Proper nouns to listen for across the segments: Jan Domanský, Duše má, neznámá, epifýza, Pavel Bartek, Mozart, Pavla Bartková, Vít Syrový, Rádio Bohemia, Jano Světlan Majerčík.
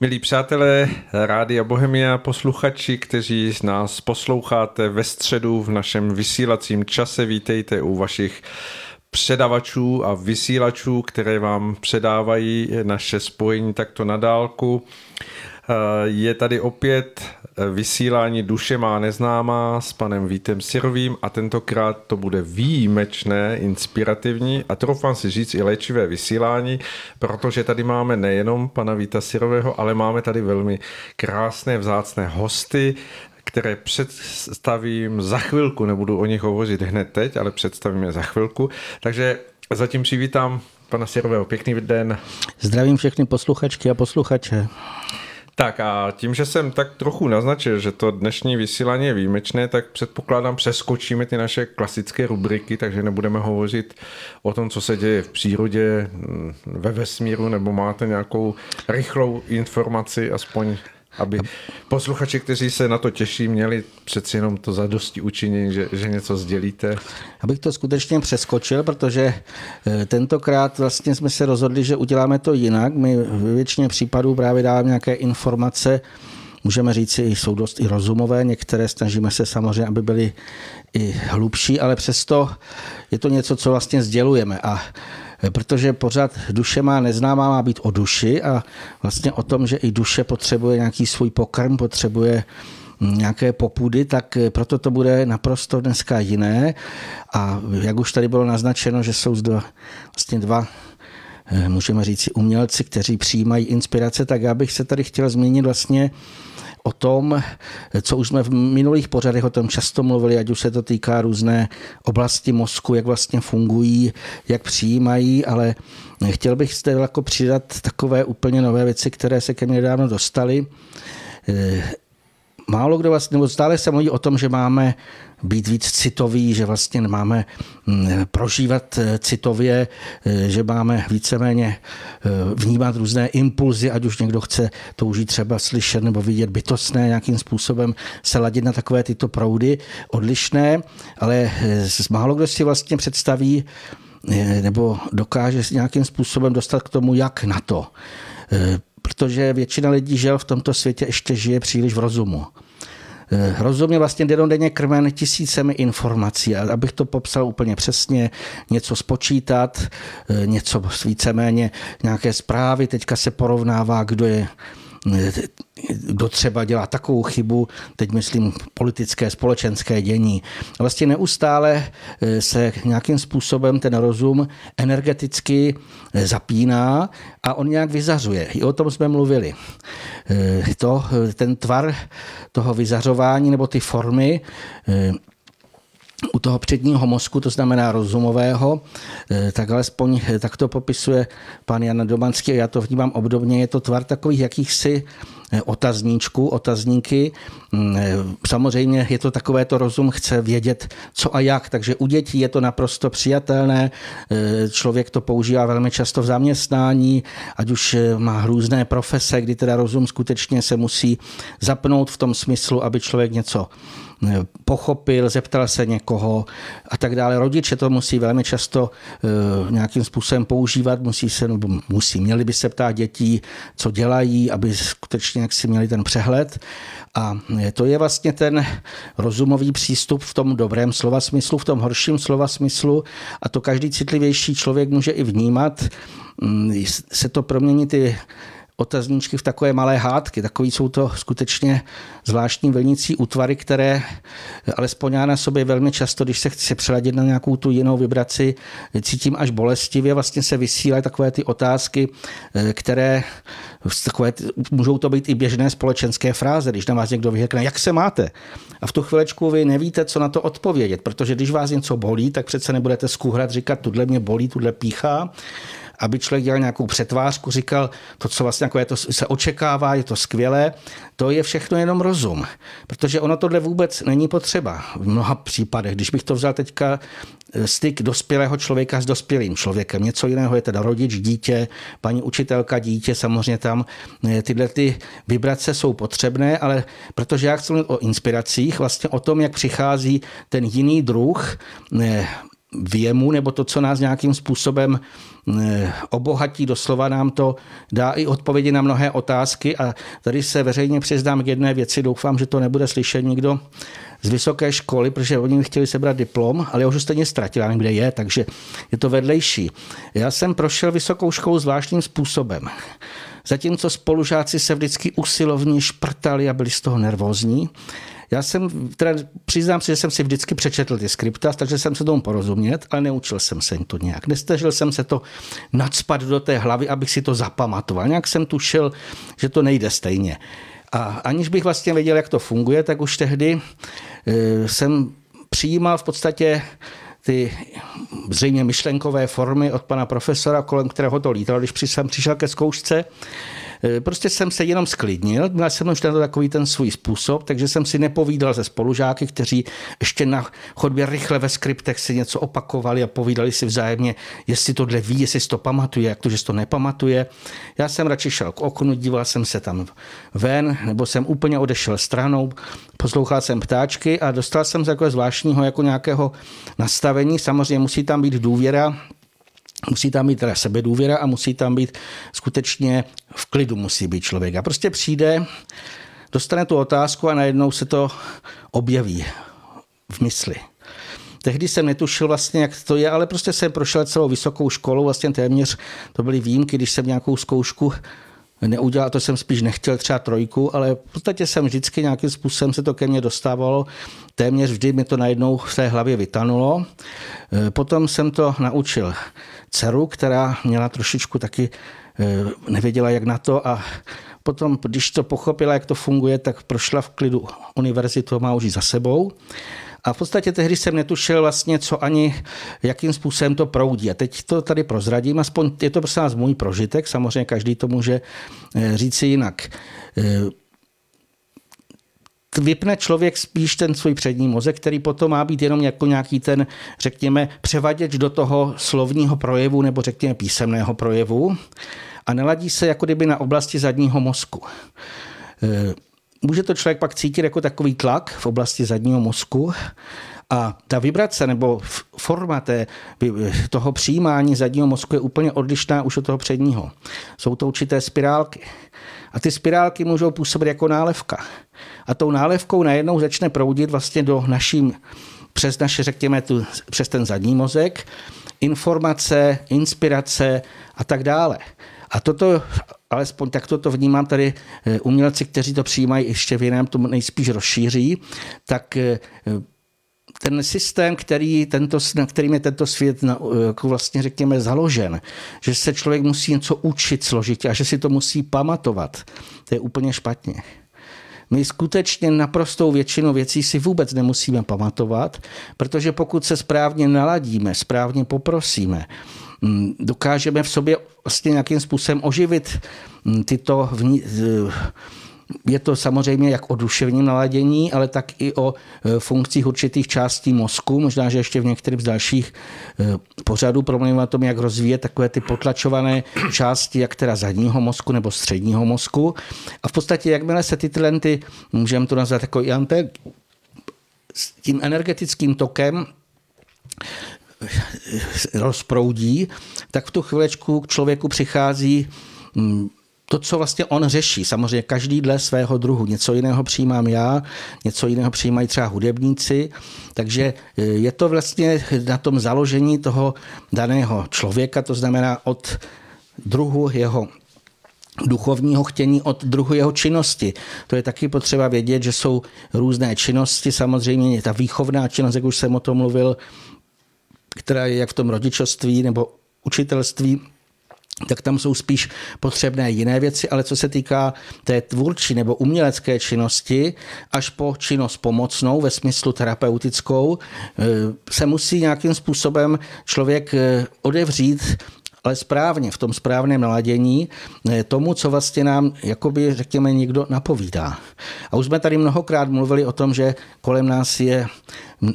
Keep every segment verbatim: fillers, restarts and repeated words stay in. Milí přátelé, Rádia Bohemia, posluchači, kteří z nás posloucháte ve středu v našem vysílacím čase, vítejte u vašich předavačů a vysílačů, které vám předávají naše spojení takto na dálku. Je tady opět vysílání Duše má, neznámá s panem Vítem Syrovým a tentokrát to bude výjimečné, inspirativní a troufám si říct i léčivé vysílání, protože tady máme nejenom pana Víta Syrového, ale máme tady velmi krásné, vzácné hosty, které představím za chvilku, nebudu o nich hovořit hned teď, ale představím je za chvilku, takže zatím přivítám pana Syrového, pěkný den. Zdravím všechny posluchačky a posluchače. Tak a tím, že jsem tak trochu naznačil, že to dnešní vysílání je výjimečné, tak předpokládám, přeskočíme ty naše klasické rubriky, takže nebudeme hovořit o tom, co se děje v přírodě, ve vesmíru, nebo máte nějakou rychlou informaci, aspoň aby posluchači, kteří se na to těší, měli přeci jenom to zadosti učinění, že, že něco sdělíte. Abych to skutečně přeskočil, protože tentokrát vlastně jsme se rozhodli, že uděláme to jinak. My v většině případů právě dáváme nějaké informace, můžeme říct, jsou dost i rozumové, některé snažíme se samozřejmě, aby byly i hlubší, ale přesto je to něco, co vlastně sdělujeme. A protože pořád Duše má, neznámá má být o duši a vlastně o tom, že i duše potřebuje nějaký svůj pokrm, potřebuje nějaké popudy, tak proto to bude naprosto dneska jiné. A jak už tady bylo naznačeno, že jsou zde vlastně dva, můžeme říct, umělci, kteří přijímají inspirace, tak já bych se tady chtěl zmínit vlastně o tom, co už jsme v minulých pořadech o tom často mluvili, ať už se to týká různé oblasti mozku, jak vlastně fungují, jak přijímají, ale chtěl bych zde jako přidat takové úplně nové věci, které se ke mně dávno dostaly. Málo kdo vlastně, nebo stále se mluví o tom, že máme být víc citový, že vlastně máme prožívat citově, že máme víceméně vnímat různé impulzy, ať už někdo chce touží třeba slyšet nebo vidět bytostné, nějakým způsobem se ladit na takové tyto proudy odlišné, ale málo kdo si vlastně představí nebo dokáže nějakým způsobem dostat k tomu, jak na to. Protože většina lidí žel v tomto světě ještě žije příliš v rozumu. Rozum je vlastně dennodenně krmen tisícemi informací. A abych to popsal úplně přesně, něco spočítat, něco víceméně, nějaké zprávy, teďka se porovnává, kdo je kdo třeba dělá takovou chybu, teď myslím politické, společenské dění. Vlastně neustále se nějakým způsobem ten rozum energeticky zapíná a on nějak vyzařuje. I o tom jsme mluvili. To, ten tvar toho vyzařování nebo ty formy u toho předního mozku, to znamená rozumového, tak alespoň tak to popisuje pan Jan Domanský, já to vnímám obdobně, je to tvar takových jakýchsi otazníčků, otazníky. Samozřejmě je to takové, to rozum chce vědět, co a jak, takže u dětí je to naprosto přijatelné, člověk to používá velmi často v zaměstnání, ať už má různé profese, kdy teda rozum skutečně se musí zapnout v tom smyslu, aby člověk něco pochopil, zeptal se někoho a tak dále. Rodiče to musí velmi často uh, nějakým způsobem používat, musí se, nebo musí, měli by se ptát dětí, co dělají, aby skutečně jak si měli ten přehled. A to je vlastně ten rozumový přístup v tom dobrém slova smyslu, v tom horším slova smyslu a to každý citlivější člověk může i vnímat. Se to promění ty otazníčky v takové malé hádky. Takový jsou to skutečně zvláštní vlnící útvary, které alespoň já na sobě velmi často, když se chci přeladit na nějakou tu jinou vibraci, cítím až bolestivě, vlastně se vysílají takové ty otázky, které takové, můžou to být i běžné společenské fráze, když na vás někdo vyhrkne, jak se máte? A v tu chvilečku vy nevíte, co na to odpovědět, protože když vás něco bolí, tak přece nebudete skuhrat, říkat, tudle mě bolí, tudle píchá, aby člověk dělal nějakou přetvářku, říkal to, co vlastně jako je, to se očekává, je to skvělé, to je všechno jenom rozum, protože ono tohle vůbec není potřeba v mnoha případech. Když bych to vzal teďka styk dospělého člověka s dospělým člověkem, něco jiného je teda rodič, dítě, paní učitelka, dítě, samozřejmě tam tyhle ty vibrace jsou potřebné, ale protože já chci mluvit o inspiracích, vlastně o tom, jak přichází ten jiný druh, ne, věmu, nebo to, co nás nějakým způsobem obohatí, doslova nám to dá i odpovědi na mnohé otázky a tady se veřejně přiznám k jedné věci, doufám, že to nebude slyšet nikdo z vysoké školy, protože oni mi chtěli sebrat diplom, ale já už stejně ztratil, já nevím, kde je, takže je to vedlejší. Já jsem prošel vysokou školu zvláštním způsobem. Zatímco spolužáci se vždycky usilovně šprtali a byli z toho nervózní, já jsem, teda přiznám se, že jsem si vždycky přečetl ty skripta, takže jsem se tomu porozumět, ale neučil jsem se to nějak. Nestažil jsem se to nacpat do té hlavy, abych si to zapamatoval. Nějak jsem tušil, že to nejde stejně. A aniž bych vlastně věděl, jak to funguje, tak už tehdy jsem přijímal v podstatě ty zřejmě myšlenkové formy od pana profesora, kolem kterého to lítalo, když jsem přišel ke zkoušce. Prostě jsem se jenom sklidnil, měl jsem už takový ten svůj způsob, takže jsem si nepovídal se spolužáky, kteří ještě na chodbě rychle ve skriptech si něco opakovali a povídali si vzájemně, jestli tohle ví, jestli si to pamatuje, jak to, že si to nepamatuje. Já jsem radši šel k oknu, díval jsem se tam ven, nebo jsem úplně odešel stranou, poslouchal jsem ptáčky a dostal jsem se jako zvláštního jako nějakého nastavení. Samozřejmě musí tam být důvěra, musí tam být teda sebedůvěra a musí tam být skutečně v klidu musí být člověk. A prostě přijde, dostane tu otázku a najednou se to objeví v mysli. Tehdy jsem netušil vlastně, jak to je, ale prostě jsem prošel celou vysokou školu, vlastně téměř to byly výjimky, když jsem nějakou zkoušku neudělal, to jsem spíš nechtěl třeba trojku, ale v podstatě jsem vždycky nějakým způsobem se to ke mně dostávalo. Téměř vždy mi to najednou v té hlavě vytanulo. Potom jsem to naučil dceru, která měla trošičku taky, nevěděla jak na to a potom, když to pochopila, jak to funguje, tak prošla v klidu univerzitu, má už ji za sebou. A v podstatě tehdy jsem netušil vlastně, co ani jakým způsobem to proudí. A teď to tady prozradím, aspoň je to prostě nás můj prožitek, samozřejmě každý to může říci jinak. Vypne člověk spíš ten svůj přední mozek, který potom má být jenom jako nějaký ten, řekněme, převaděč do toho slovního projevu nebo řekněme písemného projevu a neladí se jako kdyby na oblasti zadního mozku. Může to člověk pak cítit jako takový tlak v oblasti zadního mozku a ta vibrace nebo forma té, toho přijímání zadního mozku je úplně odlišná už od toho předního. Jsou to určité spirálky. A ty spirálky můžou působit jako nálevka. A tou nálevkou najednou začne proudit vlastně do naším, přes naše, řekněme, tu, přes ten zadní mozek, informace, inspirace a tak dále. A toto, alespoň tak toto vnímám tady umělci, kteří to přijímají ještě v jiném, to nejspíš rozšíří, tak ten systém, který tento, na kterým je tento svět vlastně řekněme založen, že se člověk musí něco učit složitě a že si to musí pamatovat, to je úplně špatně. My skutečně naprostou většinu věcí si vůbec nemusíme pamatovat, protože pokud se správně naladíme, správně poprosíme, dokážeme v sobě vlastně nějakým způsobem oživit tyto vní... Je to samozřejmě jak o duševním naladění, ale tak i o funkcích určitých částí mozku. Možná, že ještě v některých z dalších pořadů promluvíme o tom, jak rozvíjet takové ty potlačované části, jak teda zadního mozku nebo středního mozku. A v podstatě, jakmile se ty talenty, můžeme to nazvat jako anten, s tím energetickým tokem rozproudí, tak v tu chvilečku k člověku přichází to, co vlastně on řeší, samozřejmě každý dle svého druhu. Něco jiného přijímám já, něco jiného přijímají třeba hudebníci, takže je to vlastně na tom založení toho daného člověka, to znamená od druhu jeho duchovního chtění, od druhu jeho činnosti. To je taky potřeba vědět, že jsou různé činnosti, samozřejmě ta výchovná činnost, jak už jsem o tom mluvil, která je jak v tom rodičovství nebo učitelství, tak tam jsou spíš potřebné jiné věci, ale co se týká té tvůrčí nebo umělecké činnosti, až po činnost pomocnou ve smyslu terapeutickou, se musí nějakým způsobem člověk odevřít, ale správně, v tom správném naladění tomu, co vlastně nám, jakoby, řekněme, někdo napovídá. A už jsme tady mnohokrát mluvili o tom, že kolem nás je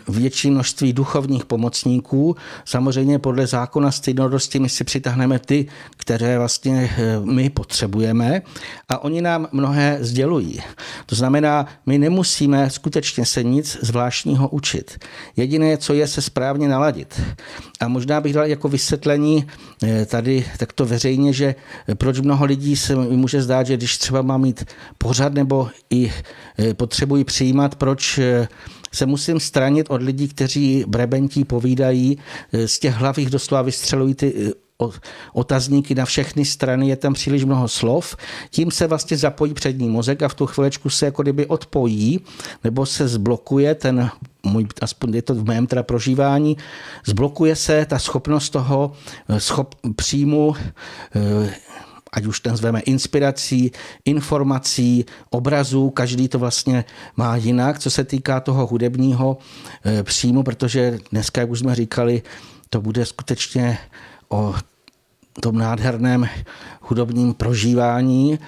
větší množství duchovních pomocníků. Samozřejmě podle zákona stejnorodosti my si přitahneme ty, které vlastně my potřebujeme, a oni nám mnohé sdělují. To znamená, my nemusíme skutečně se nic zvláštního učit. Jediné, co je, se správně naladit. A možná bych dal jako vysvětlení tady takto veřejně, že proč mnoho lidí se může zdát, že když třeba má mít pořad nebo i potřebují přijímat, proč se musím stranit od lidí, kteří brebentí, povídají, z těch hlav jich doslova vystřelují ty otazníky na všechny strany, je tam příliš mnoho slov, tím se vlastně zapojí přední mozek a v tu chvilečku se jako kdyby odpojí, nebo se zblokuje ten, můj, aspoň je to v mém teda prožívání, zblokuje se ta schopnost toho schop, příjmu, ať už ten zveme inspirací, informací, obrazů, každý to vlastně má jinak, co se týká toho hudebního příjmu, protože dneska, jak už jsme říkali, to bude skutečně o tom nádherném hudobním prožívání,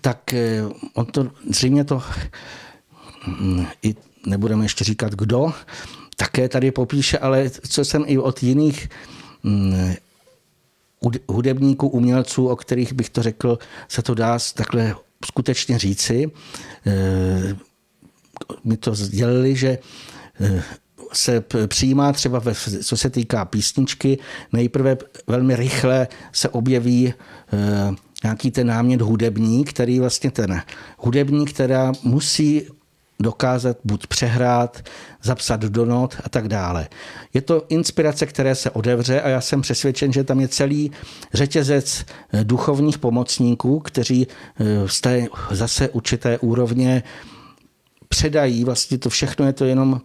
tak on to zřejmě to, i nebudeme ještě říkat kdo, také tady popíše, ale co jsem i od jiných hudebníků, umělců, o kterých bych to řekl, se to dá takhle skutečně říci. My to sdělili, že se přijímá třeba, ve, co se týká písničky, nejprve velmi rychle se objeví e, nějaký ten námět hudební, který vlastně ten hudební, která musí dokázat buď přehrát, zapsat do not a tak dále. Je to inspirace, které se odevře, a já jsem přesvědčen, že tam je celý řetězec duchovních pomocníků, kteří z té zase určité úrovně předají, vlastně to všechno je to jenom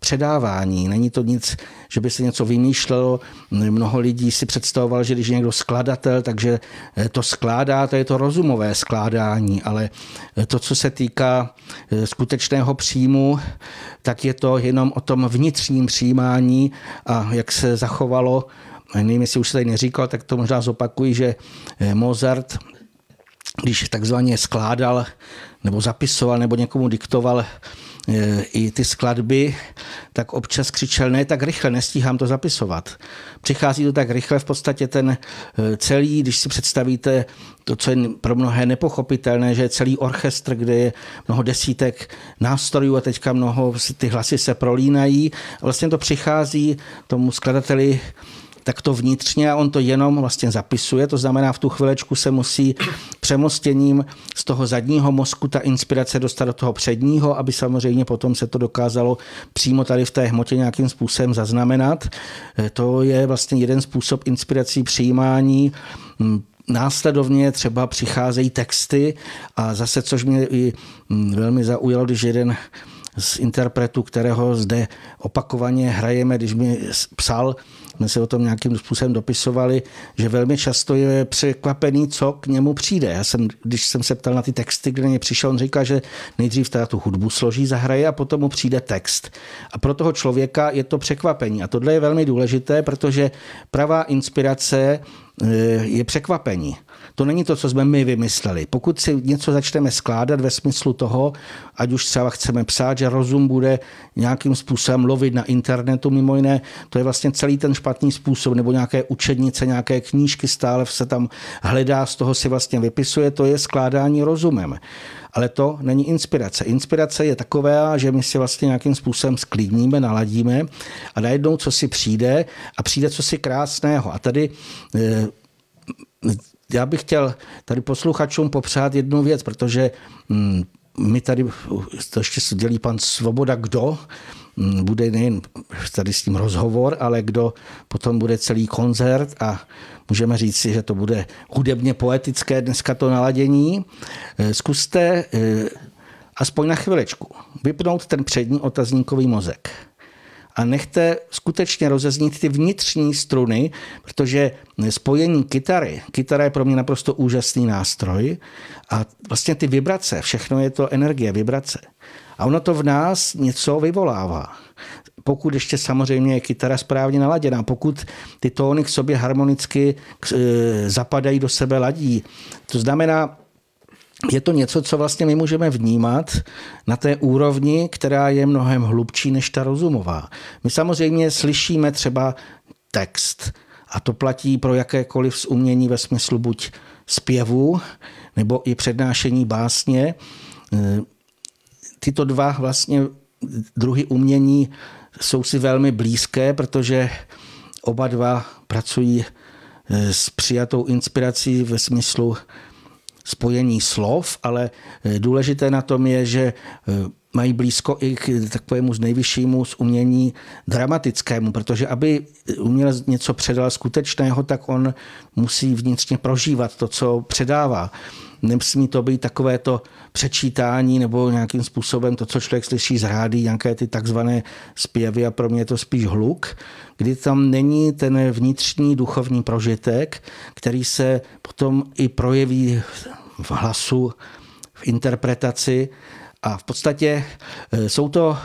předávání. Není to nic, že by se něco vymýšlelo. Mnoho lidí si představoval, že když je někdo skladatel, takže to skládá, to je to rozumové skládání, ale to, co se týká skutečného příjmu, tak je to jenom o tom vnitřním přijímání a jak se zachovalo, nevím, jestli už se tady neříkal, tak to možná zopakuji, že Mozart, když takzvaně skládal nebo zapisoval nebo někomu diktoval i ty skladby, tak občas křičel, ne tak rychle, nestíhám to zapisovat. Přichází to tak rychle, v podstatě ten celý, když si představíte to, co je pro mnohé nepochopitelné, že je celý orchestr, kde je mnoho desítek nástrojů a teďka mnoho, ty hlasy se prolínají. Vlastně to přichází tomu skladateli tak to vnitřně a on to jenom vlastně zapisuje, to znamená v tu chvilečku se musí přemostěním z toho zadního mozku ta inspirace dostat do toho předního, aby samozřejmě potom se to dokázalo přímo tady v té hmotě nějakým způsobem zaznamenat. To je vlastně jeden způsob inspirací přijímání. Následovně třeba přicházejí texty a zase, což mě i velmi zaujalo, když jeden z interpretů, kterého zde opakovaně hrajeme, když mi psal, my se o tom nějakým způsobem dopisovali, že velmi často je překvapený, co k němu přijde. Já jsem, když jsem se ptal na ty texty, kde mě přišel, on říká, že nejdřív teda tu hudbu složí, zahraje a potom mu přijde text. A pro toho člověka je to překvapení. A tohle je velmi důležité, protože pravá inspirace je překvapení. To není to, co jsme my vymysleli. Pokud si něco začneme skládat ve smyslu toho, ať už třeba chceme psát, že rozum bude nějakým způsobem lovit na internetu, mimo jiné, to je vlastně celý ten špatný způsob, nebo nějaké učebnice, nějaké knížky stále se tam hledá, z toho si vlastně vypisuje, to je skládání rozumem. Ale to není inspirace. Inspirace je taková, že my si vlastně nějakým způsobem sklidníme, naladíme a najednou, co si přijde a přijde co si krásného. A tady já bych chtěl tady posluchačům popřát jednu věc, protože my tady, to ještě se dělí pan Svoboda, kdo bude nejen tady s tím rozhovor, ale kdo potom bude celý koncert a můžeme říct si, že to bude hudebně poetické dneska to naladění. Zkuste aspoň na chvilečku vypnout ten přední otazníkový mozek a nechte skutečně rozeznít ty vnitřní struny, protože spojení kytary, kytara je pro mě naprosto úžasný nástroj a vlastně ty vibrace, všechno je to energie, vibrace. A ono to v nás něco vyvolává. Pokud ještě samozřejmě je kytara správně naladěná, pokud ty tóny k sobě harmonicky zapadají do sebe, ladí. To znamená, je to něco, co vlastně my můžeme vnímat na té úrovni, která je mnohem hlubší než ta rozumová. My samozřejmě slyšíme třeba text a to platí pro jakékoliv z umění ve smyslu buď zpěvu nebo i přednášení básně. Tyto dva vlastně druhy umění jsou si velmi blízké, protože oba dva pracují s přijatou inspirací ve smyslu spojení slov, ale důležité na tom je, že mají blízko i k takovému z nejvyššímu z umění dramatickému, protože aby umělec něco předal skutečného, tak on musí vnitřně prožívat to, co předává. Nesmí to být takové to přečítání nebo nějakým způsobem to, co člověk slyší z rádií, nějaké ty takzvané zpěvy a pro mě je to spíš hluk, kdy tam není ten vnitřní duchovní prožitek, který se potom i projeví v hlasu, v interpretaci a v podstatě jsou to,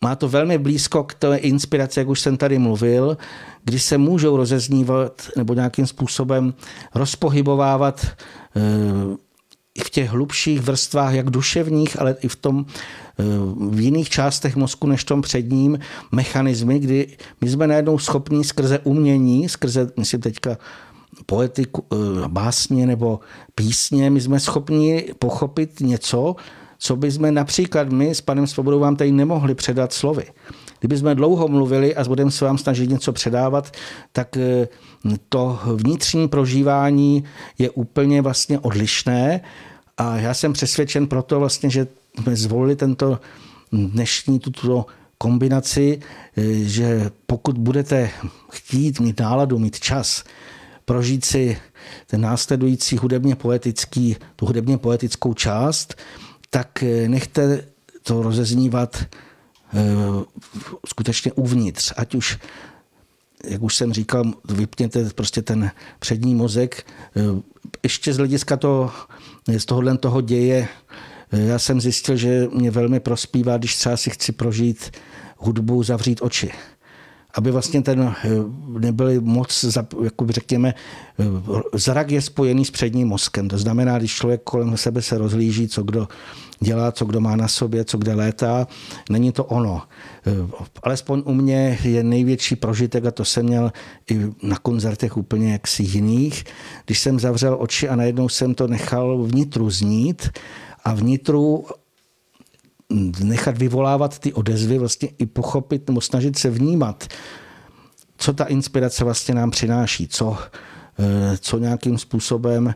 má to velmi blízko k té inspiraci, jak už jsem tady mluvil, kdy se můžou rozeznívat nebo nějakým způsobem rozpohybovávat i v těch hlubších vrstvách, jak duševních, ale i v tom v jiných částech mozku než v tom předním mechanismy, kdy my jsme najednou schopní skrze umění, skrze, myslím teďka, poetiku, básně nebo písně, my jsme schopni pochopit něco, co by jsme například my s panem Svobodou vám tady nemohli předat slovy. Kdyby jsme dlouho mluvili a budeme se vám snažit něco předávat, tak to vnitřní prožívání je úplně vlastně odlišné a já jsem přesvědčen proto vlastně, že jsme zvolili tento dnešní tuto kombinaci, že pokud budete chtít mít náladu, mít čas, prožít si ten následující hudebně poetický, tu hudebně poetickou část, tak nechte to rozeznívat e, skutečně uvnitř. Ať už, jak už jsem říkal, vypněte prostě ten přední mozek. E, ještě z hlediska toho, z tohohle toho děje, e, já jsem zjistil, že mě velmi prospívá, když třeba si chci prožít hudbu, zavřít oči. Aby vlastně ten nebyl moc, jakoby řekněme, zrak je spojený s předním mozkem. To znamená, když člověk kolem sebe se rozhlíží, co kdo dělá, co kdo má na sobě, co kde létá, není to ono. Alespoň u mě je největší prožitek, a to jsem měl i na koncertech úplně jaksi jiných, když jsem zavřel oči a najednou jsem to nechal vnitru znít a vnitru nechat vyvolávat ty odezvy, vlastně i pochopit nebo snažit se vnímat, co ta inspirace vlastně nám přináší, co, co nějakým způsobem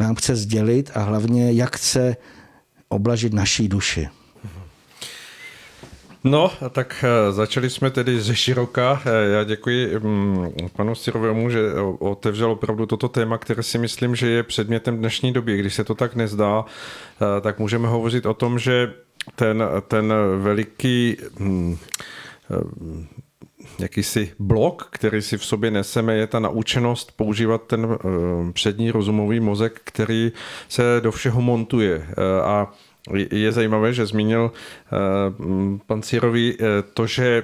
nám chce sdělit a hlavně, jak chce oblažit naší duši. No, tak začali jsme tedy ze široka. Já děkuji panu Syrovému, že otevřel opravdu toto téma, které si myslím, že je předmětem dnešní doby. Když se to tak nezdá, tak můžeme hovořit o tom, že Ten, ten veliký hm, hm, jakýsi blok, který si v sobě neseme, je ta naučenost používat ten hm, přední rozumový mozek, který se do všeho montuje. A je zajímavé, že zmínil uh, pan Syrový uh, to, že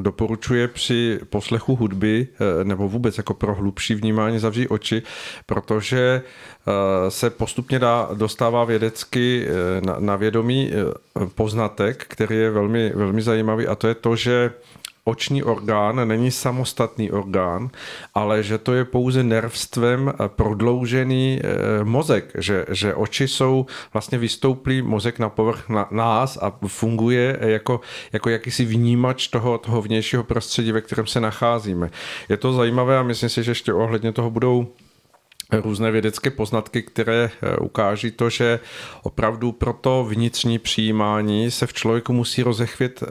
doporučuje při poslechu hudby uh, nebo vůbec jako pro hlubší vnímání zavřít oči, protože uh, se postupně dá, dostává vědecky uh, na, na vědomí uh, poznatek, který je velmi, velmi zajímavý a to je to, že oční orgán není samostatný orgán, ale že to je pouze nervstvem prodloužený mozek, že, že oči jsou vlastně vystouplý mozek na povrch na, nás a funguje jako, jako jakýsi vnímač toho, toho vnějšího prostředí, ve kterém se nacházíme. Je to zajímavé a myslím si, že ještě ohledně toho budou různé vědecké poznatky, které ukáží to, že opravdu pro to vnitřní přijímání se v člověku musí rozechvět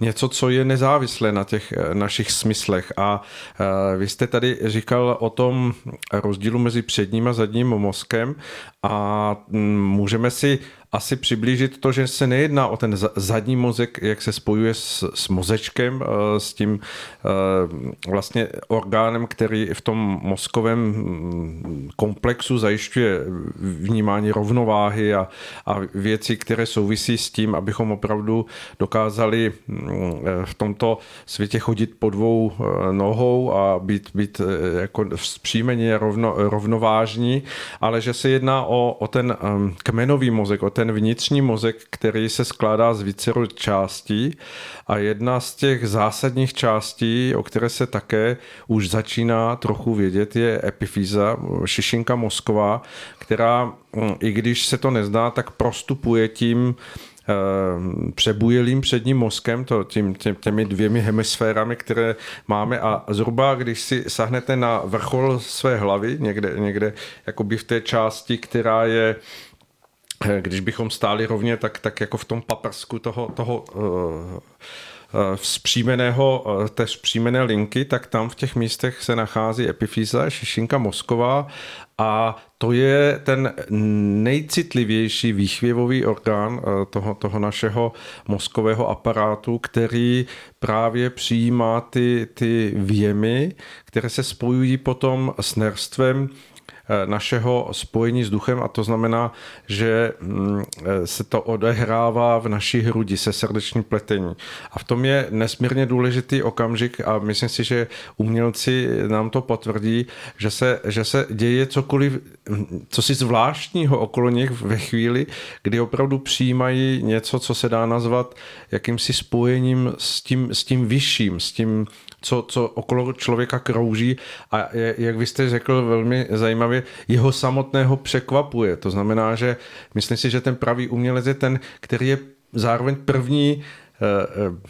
něco, co je nezávislé na těch našich smyslech. A vy jste tady říkal o tom rozdílu mezi předním a zadním mozkem a můžeme si asi přiblížit to, že se nejedná o ten zadní mozek, jak se spojuje s, s mozečkem, s tím vlastně orgánem, který v tom mozkovém komplexu zajišťuje vnímání rovnováhy a, a věci, které souvisí s tím, abychom opravdu dokázali v tomto světě chodit po dvou nohou a být, být jako vzpřímeně rovno, rovnovážní, ale že se jedná o, o ten kmenový mozek, o ten ten vnitřní mozek, který se skládá z vícero částí a jedna z těch zásadních částí, o které se také už začíná trochu vědět, je epifýza, šišinka mozková, která, i když se to nezdá, tak prostupuje tím přebujelým předním mozkem, to tím, tě, těmi dvěmi hemisférami, které máme, a zhruba, když si sahnete na vrchol své hlavy, někde, někde jakoby v té části, která je, když bychom stáli rovně, tak, tak jako v tom paprsku toho, toho vzpřímeného, té vzpřímené linky, tak tam v těch místech se nachází epifýza, šišinka mozková, a to je ten nejcitlivější výchvěvový orgán toho, toho našeho mozkového aparátu, který právě přijímá ty, ty vjemy, které se spojují potom s nerstvem našeho spojení s duchem, a to znamená, že se to odehrává v naší hrudi se srdeční pletení. A v tom je nesmírně důležitý okamžik a myslím si, že umělci nám to potvrdí, že se, že se děje cokoliv, co si zvláštního okolo nich ve chvíli, kdy opravdu přijímají něco, co se dá nazvat jakýmsi spojením s tím, s tím vyšším, s tím, co, co okolo člověka krouží, a je, jak vy jste řekl velmi zajímavě, jeho samotného překvapuje. To znamená, že myslím si, že ten pravý umělec je ten, který je zároveň první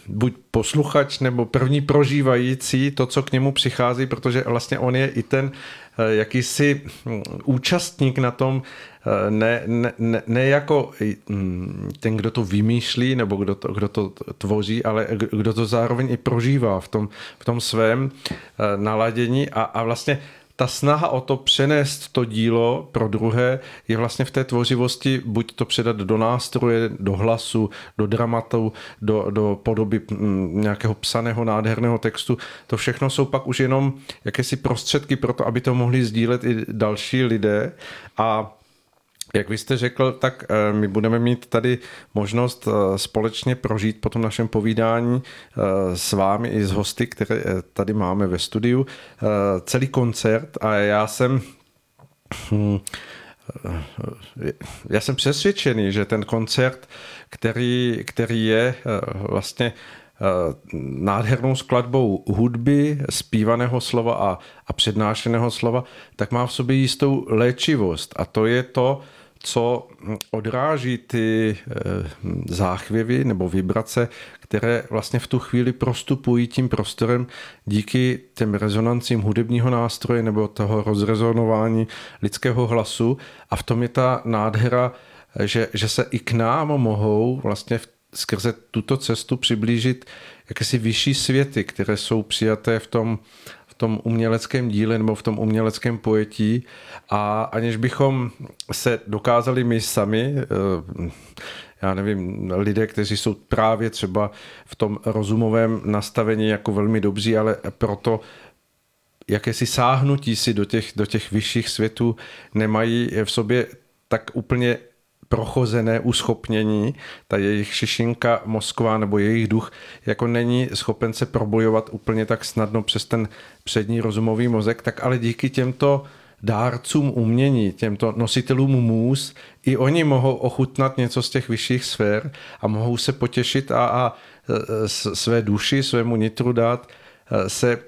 buď posluchač nebo první prožívající to, co k němu přichází, protože vlastně on je i ten jakýsi účastník na tom, ne, ne, ne jako ten, kdo to vymýšlí nebo kdo to, kdo to tvoří, ale kdo to zároveň i prožívá v tom, v tom svém naladění, a, a vlastně ta snaha o to přenést to dílo pro druhé je vlastně v té tvořivosti buď to předat do nástroje, do hlasu, do dramatu, do, do podoby nějakého psaného, nádherného textu. To všechno jsou pak už jenom jakési prostředky pro to, aby to mohli sdílet i další lidé. A jak vy jste řekl, tak my budeme mít tady možnost společně prožít po tom našem povídání s vámi i s hosty, které tady máme ve studiu, celý koncert, a já jsem... Já jsem přesvědčený, že ten koncert, který, který je vlastně nádhernou skladbou hudby, zpívaného slova a, a přednášeného slova, tak má v sobě jistou léčivost, a to je to, co odráží ty záchvěvy nebo vibrace, které vlastně v tu chvíli prostupují tím prostorem díky těm rezonancím hudebního nástroje nebo toho rozrezonování lidského hlasu, a v tom je ta nádhera, že, že se i k nám mohou vlastně v skrze tuto cestu přiblížit jakési vyšší světy, které jsou přijaté v tom, v tom uměleckém díle nebo v tom uměleckém pojetí, a aniž bychom se dokázali my sami, já nevím, lidé, kteří jsou právě třeba v tom rozumovém nastavení jako velmi dobří, ale proto jakési sáhnutí si do těch, do těch vyšších světů nemají v sobě tak úplně prochozené uschopnění, ta jejich šišinka mozková nebo jejich duch jako není schopen se probojovat úplně tak snadno přes ten přední rozumový mozek, tak ale díky těmto dárcům umění, těmto nositelům můz, i oni mohou ochutnat něco z těch vyšších sfér a mohou se potěšit a, a své duši, svému nitru dát se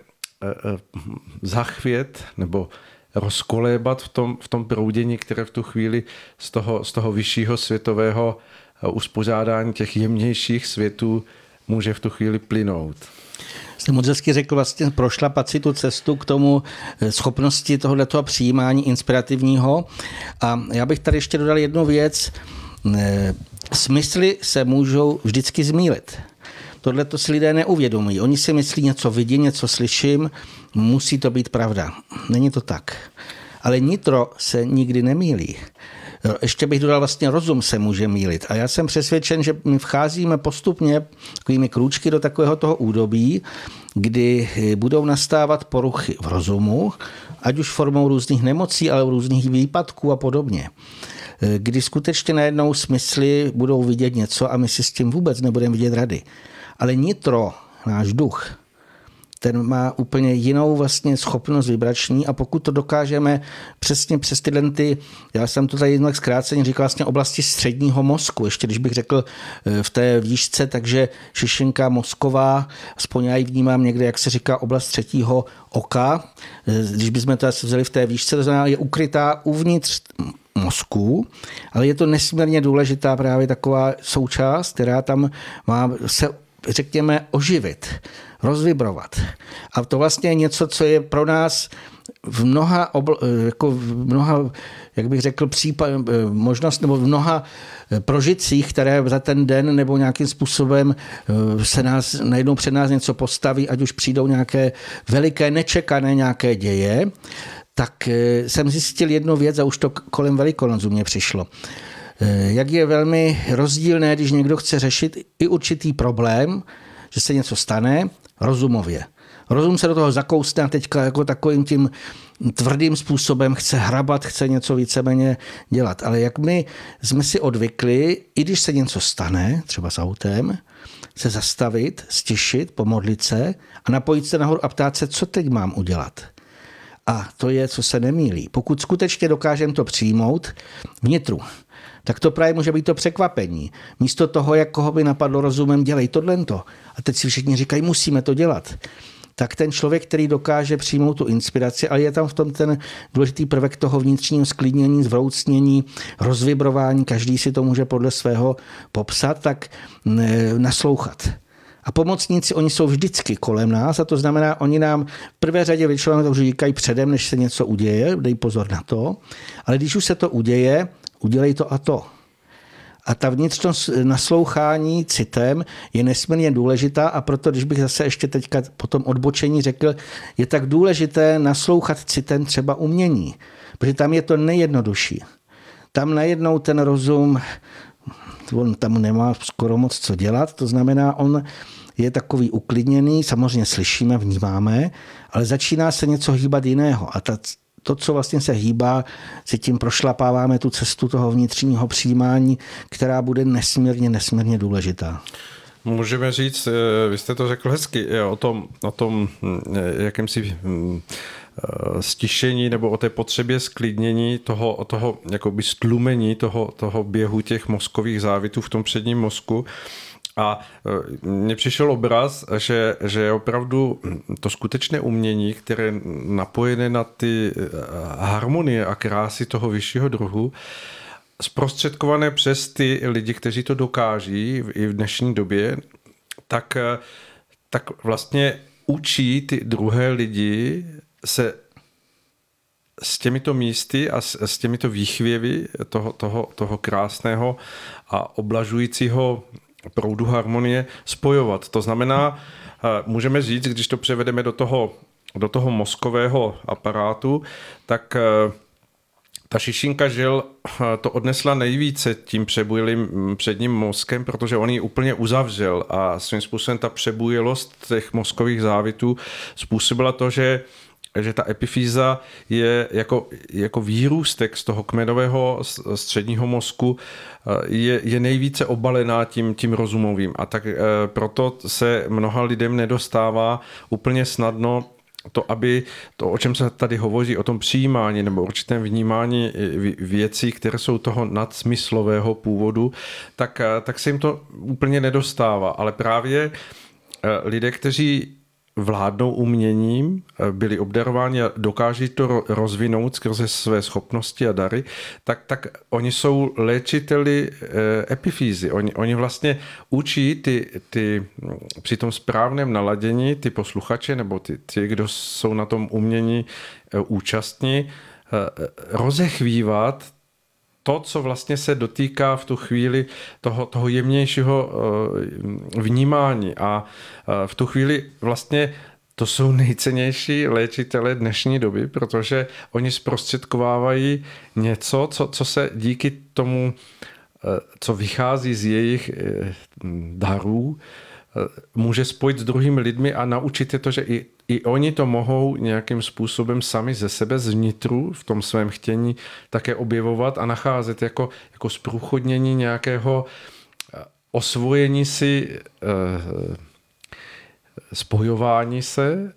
zachvět nebo rozkolébat v tom, v tom proudění, které v tu chvíli z toho, z toho vyššího světového uspořádání těch jemnějších světů může v tu chvíli plynout. Jsem moc hezky řekl, vlastně prošlapat si tu cestu k tomu schopnosti tohoto přijímání inspirativního. A já bych tady ještě dodal jednu věc. Smysly se můžou vždycky zmýlit. Tohle to si lidé neuvědomují. Oni si myslí, něco vidím, něco slyším, musí to být pravda. Není to tak. Ale nitro se nikdy nemýlí. ještě bych dodal, vlastně rozum se může mýlit. A já jsem přesvědčen, že my vcházíme postupně takovými krůčky do takového toho údobí, kdy budou nastávat poruchy v rozumu, ať už formou různých nemocí, ale různých výpadků a podobně. Kdy skutečně najednou smysly budou vidět něco a my si s tím vůbec nebudeme vidět rady. Ale nitro, náš duch, ten má úplně jinou vlastně schopnost vibrační, a pokud to dokážeme přesně přes tyhle ty, já jsem to tady jednak zkráceně říkal, vlastně oblasti středního mozku, ještě když bych řekl v té výšce, takže šišinka mozková, aspoň já ji vnímám někde, jak se říká, oblast třetího oka, když bychom to vzali v té výšce, to znamená, je ukrytá uvnitř mozku, ale je to nesmírně důležitá právě taková součást, která tam má se, řekněme, oživit, rozvibrovat. A to vlastně je něco, co je pro nás v mnoha, obl- jako v mnoha jak bych řekl, případ- možnost nebo v mnoha prožitcích, které za ten den nebo nějakým způsobem se nás, najednou před nás něco postaví, ať už přijdou nějaké veliké, nečekané nějaké děje, tak jsem zjistil jednu věc a už to kolem Velikonoc mě přišlo. Jak je velmi rozdílné, když někdo chce řešit i určitý problém, že se něco stane rozumově. Rozum se do toho zakousne a teďka jako takovým tím tvrdým způsobem chce hrabat, chce něco víceméně dělat. Ale jak my jsme si odvykli, i když se něco stane, třeba s autem, se zastavit, stišit, pomodlit se a napojit se nahoru a ptát se, co teď mám udělat. A to je, co se nemýlí. Pokud skutečně dokážeme to přijmout vnitru, tak to právě může být to překvapení. Místo toho, jak koho by napadlo rozumem, dělej tohleto. A teď si všichni říkají, musíme to dělat. Tak ten člověk, který dokáže přijmout tu inspiraci, ale je tam v tom ten důležitý prvek toho vnitřního sklidnění, zvroucnění, rozvibrování, každý si to může podle svého popsat, tak naslouchat. A pomocníci, oni jsou vždycky kolem nás, a to znamená, oni nám v prvé řadě většinou to už říkají předem, než se něco uděje, dej pozor na to, ale když už se to uděje, udělej to a to. A ta vnitřnost naslouchání citem je nesmírně důležitá, a proto, když bych zase ještě teďka po tom odbočení řekl, je tak důležité naslouchat citem třeba umění, protože tam je to nejjednodušší. Tam najednou ten rozum, on tam nemá skoro moc co dělat, to znamená, on je takový uklidněný, samozřejmě slyšíme, vnímáme, ale začíná se něco hýbat jiného a ta to, co vlastně se hýbá, si tím prošlapáváme tu cestu toho vnitřního přijímání, která bude nesmírně, nesmírně důležitá. Můžeme říct, vy jste to řekl hezky, o tom, o tom jakémsi stišení nebo o té potřebě sklidnění toho, toho jakoby stlumení toho, toho běhu těch mozkových závitů v tom předním mozku. A mně přišel obraz, že, že je opravdu to skutečné umění, které je napojené na ty harmonie a krásy toho vyššího druhu, zprostředkované přes ty lidi, kteří to dokáží i v dnešní době, tak, tak vlastně učí ty druhé lidi se s těmito místy a s, s těmito výchvěvy toho, toho, toho krásného a oblažujícího proudu harmonie spojovat. To znamená, můžeme říct, když to převedeme do toho, do toho mozkového aparátu, tak ta šišinka žil to odnesla nejvíce tím přebujelým předním mozkem, protože on ji úplně uzavřel a svým způsobem ta přebujelost těch mozkových závitů způsobila to, že že ta epifýza je jako, jako výrůstek z toho kmenového středního mozku je, je nejvíce obalená tím, tím rozumovým. A tak e, proto se mnoha lidem nedostává úplně snadno to, aby to, o čem se tady hovoří, o tom přijímání nebo určitém vnímání věcí, které jsou toho nadsmyslového původu, tak, tak se jim to úplně nedostává. Ale právě lidé, kteří vládnou uměním, byli obdarováni a dokáží to rozvinout skrze své schopnosti a dary, tak, tak oni jsou léčiteli epifýzy. Oni, oni vlastně učí ty, ty, při tom správném naladění ty posluchače nebo ty, ty, kdo jsou na tom umění účastní, rozechvívat to, co vlastně se dotýká v tu chvíli toho, toho jemnějšího vnímání. A v tu chvíli vlastně to jsou nejcennější léčitelé dnešní doby, protože oni zprostředkovávají něco, co, co se díky tomu, co vychází z jejich darů, může spojit s druhými lidmi a naučit je to, že i, i oni to mohou nějakým způsobem sami ze sebe zvnitru v tom svém chtění také objevovat a nacházet jako, jako zprůchodnění nějakého osvojení si, spojování se,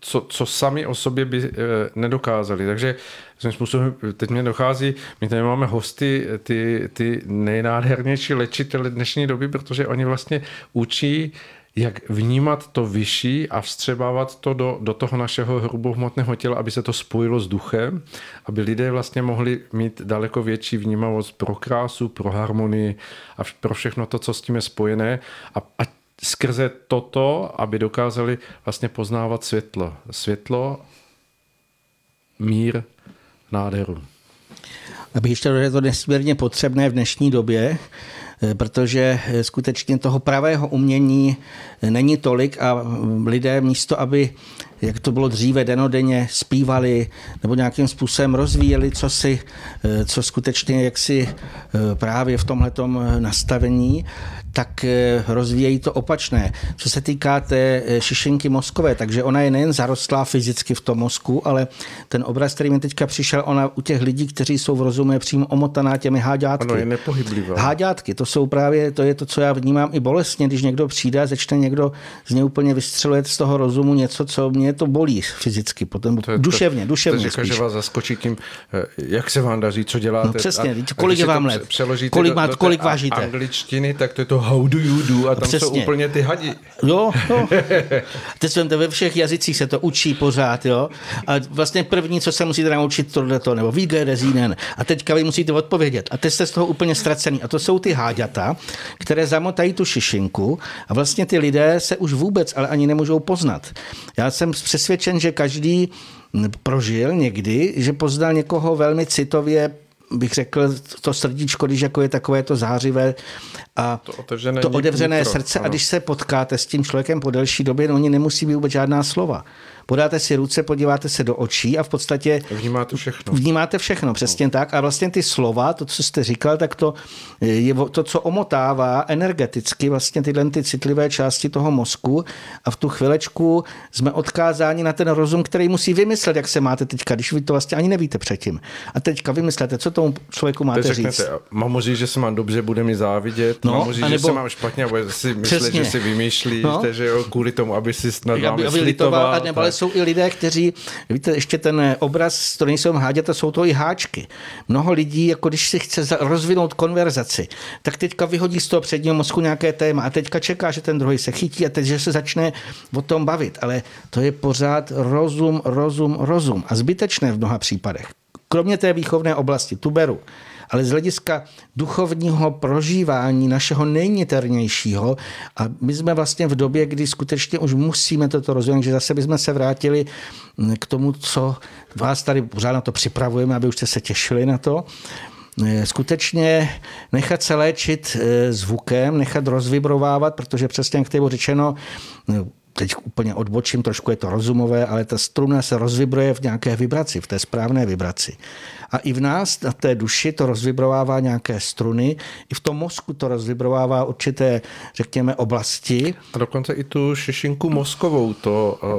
co, co sami o sobě by nedokázali. Takže svým způsobem teď mě dochází, my tady máme hosty, ty, ty nejnádhernější léčitele dnešní doby, protože oni vlastně učí, jak vnímat to vyšší a vstřebávat to do, do toho našeho hrubohmotného těla, aby se to spojilo s duchem, aby lidé vlastně mohli mít daleko větší vnímavost pro krásu, pro harmonii a pro všechno to, co s tím je spojené. A, a skrze toto, aby dokázali vlastně poznávat světlo. Světlo, mír, nádheru. A bych ještě je to nesmírně potřebné v dnešní době, protože skutečně toho pravého umění není tolik a lidé místo, aby, jak to bylo dříve, denodenně zpívali nebo nějakým způsobem rozvíjeli, co, si, co skutečně jaksi právě v tomhletom nastavení, tak rozvíjejí to opačné. Co se týká té šišinky mozkové, takže ona je nejen zarostlá fyzicky v tom mozku, ale ten obraz, který mi teďka přišel, ona u těch lidí, kteří jsou v rozumu, je přímo omotaná těmi háďátky. Ano, je nepohyblivá. Háďátky, to jsou právě, to je to, co já vnímám i bolestně, když někdo přijde a začne někdo z něj úplně vystřeluje z toho rozumu něco, co mě to bolí fyzicky, potom to je, duševně, duševně to, to říká, že vás zaskočí tím, jak se vám daří, co děláte. No přesně, a, kolik je vám let, kolik, má, do, do kolik vážíte. Angličtiny, tak to je to how do you do a tam přesně. Jsou úplně ty hadi. Jo, jo. Teď jsem to ve všech jazycích se to učí pořád, jo. A vlastně první, co se musíte naučit, tohleto, nebo výgere zínen. A teďka vy musíte odpovědět. A teď jste z toho úplně ztracený. A to jsou ty háďata, které zamotají tu šišinku a vlastně ty lidé se už vůbec ale ani nemůžou poznat. Já jsem přesvědčen, že každý prožil někdy, že poznal někoho velmi citově, bych řekl, to srdíčko, když jako je takové to zářivé a to otevřené, to otevřené srdce ano. A když se potkáte s tím člověkem po delší době, no oni nemusí být vůbec žádná slova. Podáte si ruce, podíváte se do očí a v podstatě vnímáte všechno. Vnímáte všechno, přesně no. Tak. A vlastně ty slova, to, co jste říkal, tak to je to, co omotává energeticky vlastně tyhle ty citlivé části toho mozku a v tu chvilečku jsme odkázáni na ten rozum, který musí vymyslet, jak se máte teďka, když vy to vlastně ani nevíte předtím. A teďka vymyslete, co tomu člověku máte řeknete, říct. Mám říct, že se mám dobře, bude mi závidět. No, mám říct, anebo... že se mám špatně, bude si myslet, že si vymýšlí, no. Že jo, kvůli tomu, aby si snad aby, aby litoval, jsou i lidé, kteří, víte, ještě ten obraz, to nejsou háďata, jsou to i háčky. Mnoho lidí, jako když si chce rozvinout konverzaci, tak teďka vyhodí z toho předního mozku nějaké téma a teďka čeká, že ten druhý se chytí a teď, že se začne o tom bavit. Ale to je pořád rozum, rozum, rozum a zbytečné v mnoha případech. Kromě té výchovné oblasti, tu beru. Ale z hlediska duchovního prožívání našeho nejniternějšího a my jsme vlastně v době, kdy skutečně už musíme toto rozvíjet, že zase bychom se vrátili k tomu, co vás tady pořád na to připravujeme, aby už jste se těšili na to. Skutečně nechat se léčit zvukem, nechat rozvibrovávat, protože přesně jak tady bylo řečeno, teď úplně odbočím, trošku je to rozumové, ale ta struna se rozvibruje v nějaké vibraci, v té správné vibraci. A i v nás, na té duši, to rozvibrovává nějaké struny, i v tom mozku to rozvibrovává určité, řekněme, oblasti. A dokonce i tu šišinku mozkovou to uh, uh,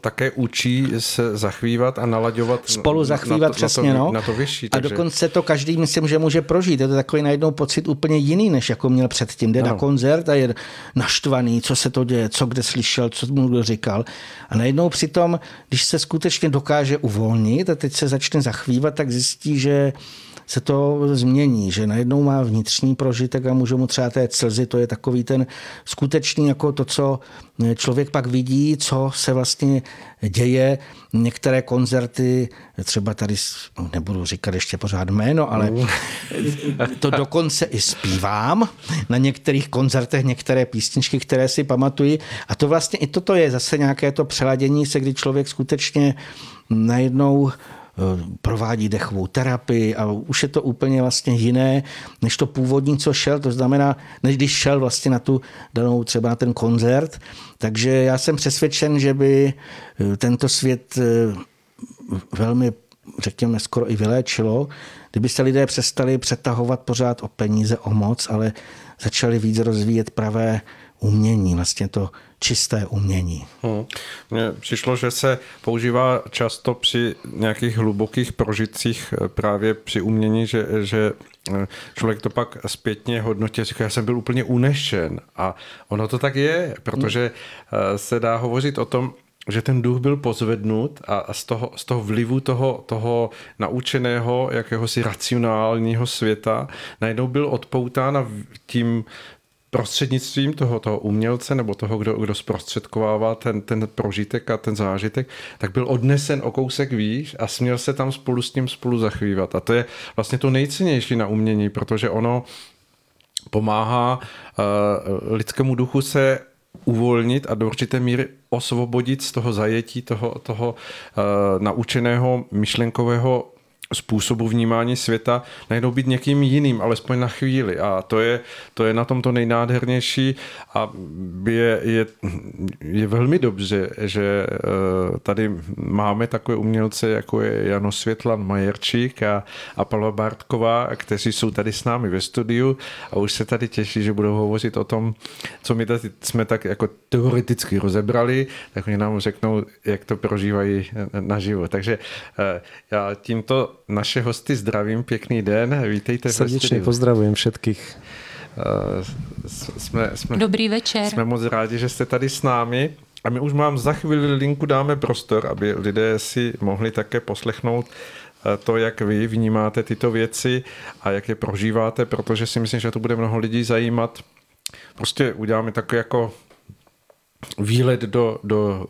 také učí se zachvívat a nalaďovat. Spolu zachvívat, na to, přesně, na to, no. Na to vyšší, takže... A dokonce to každý, myslím, že může prožít. Je to takový najednou pocit úplně jiný, než jako měl předtím. Jde no. Na koncert a je naštvaný, co se to děje, co kde slyšel, co mu říkal. A najednou přitom, když se skutečně dokáže uvolnit a teď se začne zachvívat, tak zjistí, že se to změní, že najednou má vnitřní prožitek a může mu třeba té slzy, to je takový ten skutečný, jako to, co člověk pak vidí, co se vlastně děje. Některé koncerty, třeba tady, nebudu říkat ještě pořád jméno, ale to dokonce i zpívám na některých koncertech, některé písničky, které si pamatuji. A to vlastně i toto je zase nějaké to přeladění se, kdy člověk skutečně najednou provádí dechovou terapii a už je to úplně vlastně jiné, než to původní, co šel, to znamená, než když šel vlastně na tu danou třeba na ten koncert. Takže já jsem přesvědčen, že by tento svět velmi, řekněme, skoro i vyléčilo, kdyby se lidé přestali přetahovat pořád o peníze, o moc, ale začali víc rozvíjet pravé umění, vlastně to čisté umění. Hmm. Mně přišlo, že se používá často při nějakých hlubokých prožitcích právě při umění, že, že člověk to pak zpětně hodnotí, říká, já jsem byl úplně unešen. A ono to tak je, protože se dá hovořit o tom, že ten duch byl pozvednut a z toho, z toho vlivu toho, toho naučeného jakéhosi racionálního světa najednou byl odpoután a tím prostřednictvím toho, toho umělce nebo toho, kdo, kdo zprostředkovává ten, ten prožitek a ten zážitek, tak byl odnesen o kousek výš a směl se tam spolu s ním spolu zachvívat. A to je vlastně to nejcennější na umění, protože ono pomáhá uh, lidskému duchu se uvolnit a do určité míry osvobodit z toho zajetí, toho, toho uh, naučeného myšlenkového způsobu vnímání světa, najednou být někým jiným, alespoň na chvíli. A to je, to je na tom to nejnádhernější a je, je, je velmi dobře, že tady máme takové umělce, jako je Jano Světlan Majerčík a, a Pavla Bartková, kteří jsou tady s námi ve studiu a už se tady těší, že budou hovořit o tom, co my tady jsme tak jako teoreticky rozebrali, tak oni nám řeknou, jak to prožívají naživo. Takže já tímto naše hosty zdravím, pěkný den, vítejte. Srdečně pozdravím všetkých. Jsme, jsme, Dobrý večer. Jsme moc rádi, že jste tady s námi a my už mám za chvíli linku dáme prostor, aby lidé si mohli také poslechnout to, jak vy vnímáte tyto věci a jak je prožíváte, protože si myslím, že to bude mnoho lidí zajímat. Prostě uděláme takový jako výlet do... do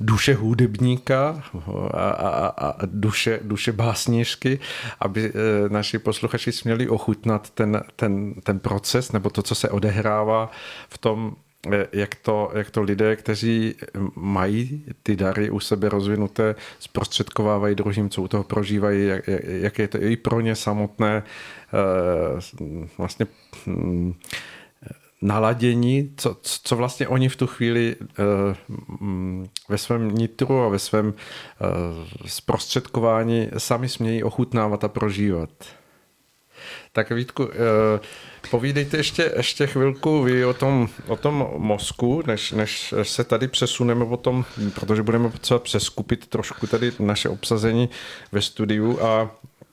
duše hudebníka a, a, a duše, duše básnířky, aby naši posluchači směli ochutnat ten, ten, ten proces nebo to, co se odehrává v tom, jak to, jak to lidé, kteří mají ty dary u sebe rozvinuté, zprostředkovávají druhým, co u toho prožívají, jak, jak je to i pro ně samotné vlastně naladění, co, co vlastně oni v tu chvíli uh, ve svém nitru a ve svém uh, zprostředkování sami smějí ochutnávat a prožívat. Tak Vítku, uh, povídejte ještě, ještě chvilku vy o tom, o tom mozku, než, než se tady přesuneme potom, protože budeme potřeba přeskupit trošku tady naše obsazení ve studiu a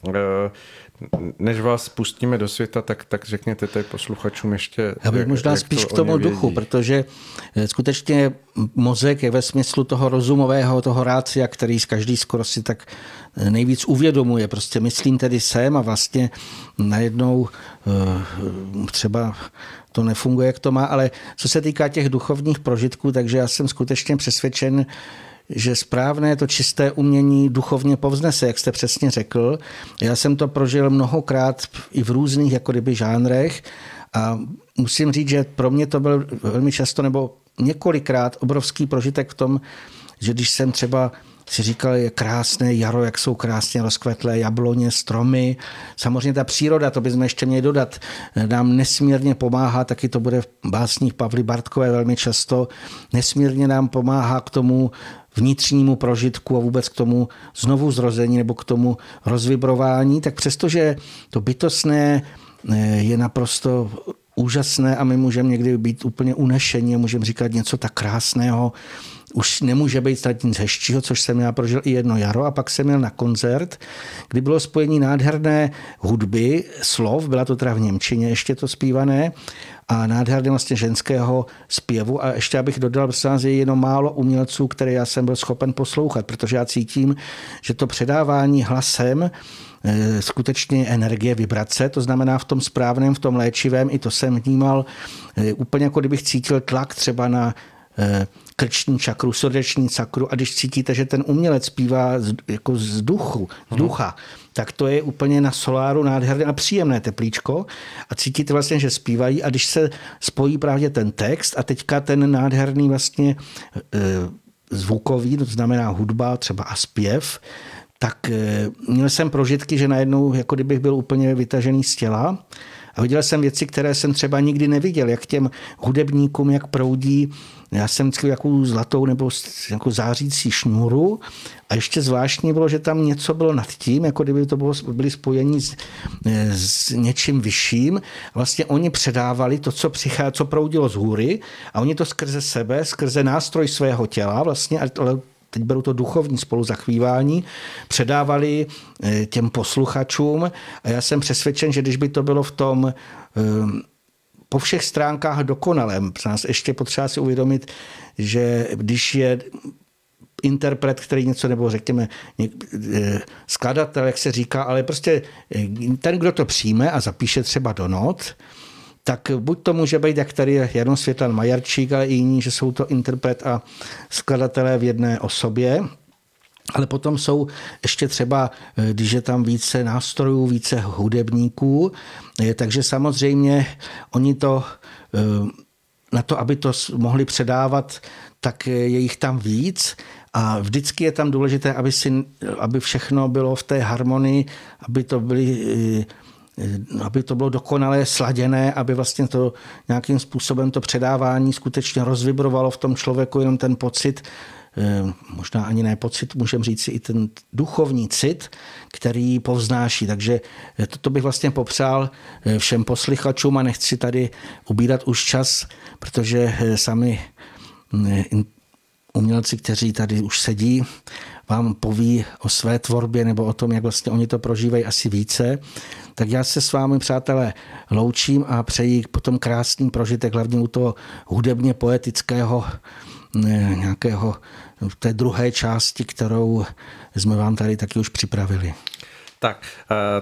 uh, než vás pustíme do světa, tak, tak řekněte tady posluchačům ještě. Já bych možná spíš k tomu duchu, protože skutečně mozek je ve smyslu toho rozumového, toho rácia, který každý skoro si tak nejvíc uvědomuje. Prostě myslím tedy sem a vlastně najednou třeba to nefunguje, jak to má, ale co se týká těch duchovních prožitků, takže já jsem skutečně přesvědčen, že správné to čisté umění duchovně povznese, jak jste přesně řekl. Já jsem to prožil mnohokrát i v různých jako kdyby žánrech a musím říct, že pro mě to byl velmi často nebo několikrát obrovský prožitek v tom, že když jsem třeba si říkal, je krásné jaro, jak jsou krásně rozkvetlé jabloně, stromy. Samozřejmě ta příroda, to bychom ještě měli dodat, nám nesmírně pomáhá, taky to bude v básních Pavly Bartkové velmi často, nesmírně nám pomáhá k tomu vnitřnímu prožitku a vůbec k tomu znovu zrození nebo k tomu rozvibrování, tak přestože to bytostné je naprosto úžasné a my můžeme někdy být úplně unešení a můžeme říkat něco tak krásného, už nemůže být snad nic hezčího, což jsem já prožil i jedno jaro a pak jsem jel na koncert, kdy bylo spojení nádherné hudby, slov, byla to teda v němčině ještě to zpívané a nádherné vlastně ženského zpěvu a ještě abych dodal, že je jenom málo umělců, které já jsem byl schopen poslouchat, protože já cítím, že to předávání hlasem skutečně energie, vibrace, to znamená v tom správném, v tom léčivém, i to jsem vnímal úplně jako kdybych cítil tlak třeba na krční čakru, srdeční čakru a když cítíte, že ten umělec zpívá z, jako z duchu, z ducha, tak to je úplně na soláru nádherné a příjemné teplíčko a cítíte vlastně, že zpívají a když se spojí právě ten text a teďka ten nádherný vlastně e, zvukový, to znamená hudba třeba a zpěv, tak měl jsem prožitky, že najednou, jako kdybych byl úplně vytažený z těla a viděl jsem věci, které jsem třeba nikdy neviděl, jak těm hudebníkům, jak proudí, já jsem vždycky jakou zlatou nebo jako zářící šňůru a ještě zvláštní bylo, že tam něco bylo nad tím, jako kdyby to bylo, byly spojení s, s něčím vyšším. Vlastně oni předávali to, co, přichá, co proudilo z hůry a oni to skrze sebe, skrze nástroj svého těla vlastně, ale teď beru to duchovní spoluzachvívání, předávali těm posluchačům a já jsem přesvědčen, že když by to bylo v tom po všech stránkách dokonalém, nás ještě potřeba si uvědomit, že když je interpret, který něco, nebo řekněme skladatel, jak se říká, ale prostě ten, kdo to přijme a zapíše třeba do not, tak buď to může být, jak tady je Jano Světlan Majerčík, ale i jiní, že jsou to interpret a skladatelé v jedné osobě. Ale potom jsou ještě třeba, když je tam více nástrojů, více hudebníků, takže samozřejmě oni to, na to, aby to mohli předávat, tak je jich tam víc. A vždycky je tam důležité, aby, si, aby všechno bylo v té harmonii, aby to byly... aby to bylo dokonale sladěné, aby vlastně to nějakým způsobem to předávání skutečně rozvibrovalo v tom člověku jenom ten pocit, možná ani ne pocit, můžeme říct si i ten duchovní cit, který povznáší. Takže toto bych vlastně popřál všem posluchačům a nechci tady ubírat už čas, protože sami umělci, kteří tady už sedí, vám poví o své tvorbě nebo o tom, jak vlastně oni to prožívají asi více. Tak já se s vámi, přátelé, loučím a přeji potom krásný prožitek, hlavně u toho hudebně poetického nějakého té druhé části, kterou jsme vám tady taky už připravili. Tak,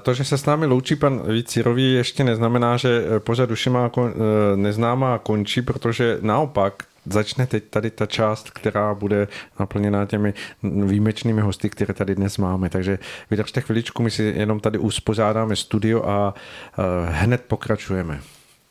to, že se s námi loučí pan Vít Syrový, ještě neznamená, že pořad Duše má neznámá končí, protože naopak začne teď tady ta část, která bude naplněná těmi výjimečnými hosty, které tady dnes máme. Takže vydržte chviličku, my si jenom tady uspořádáme studio a hned pokračujeme.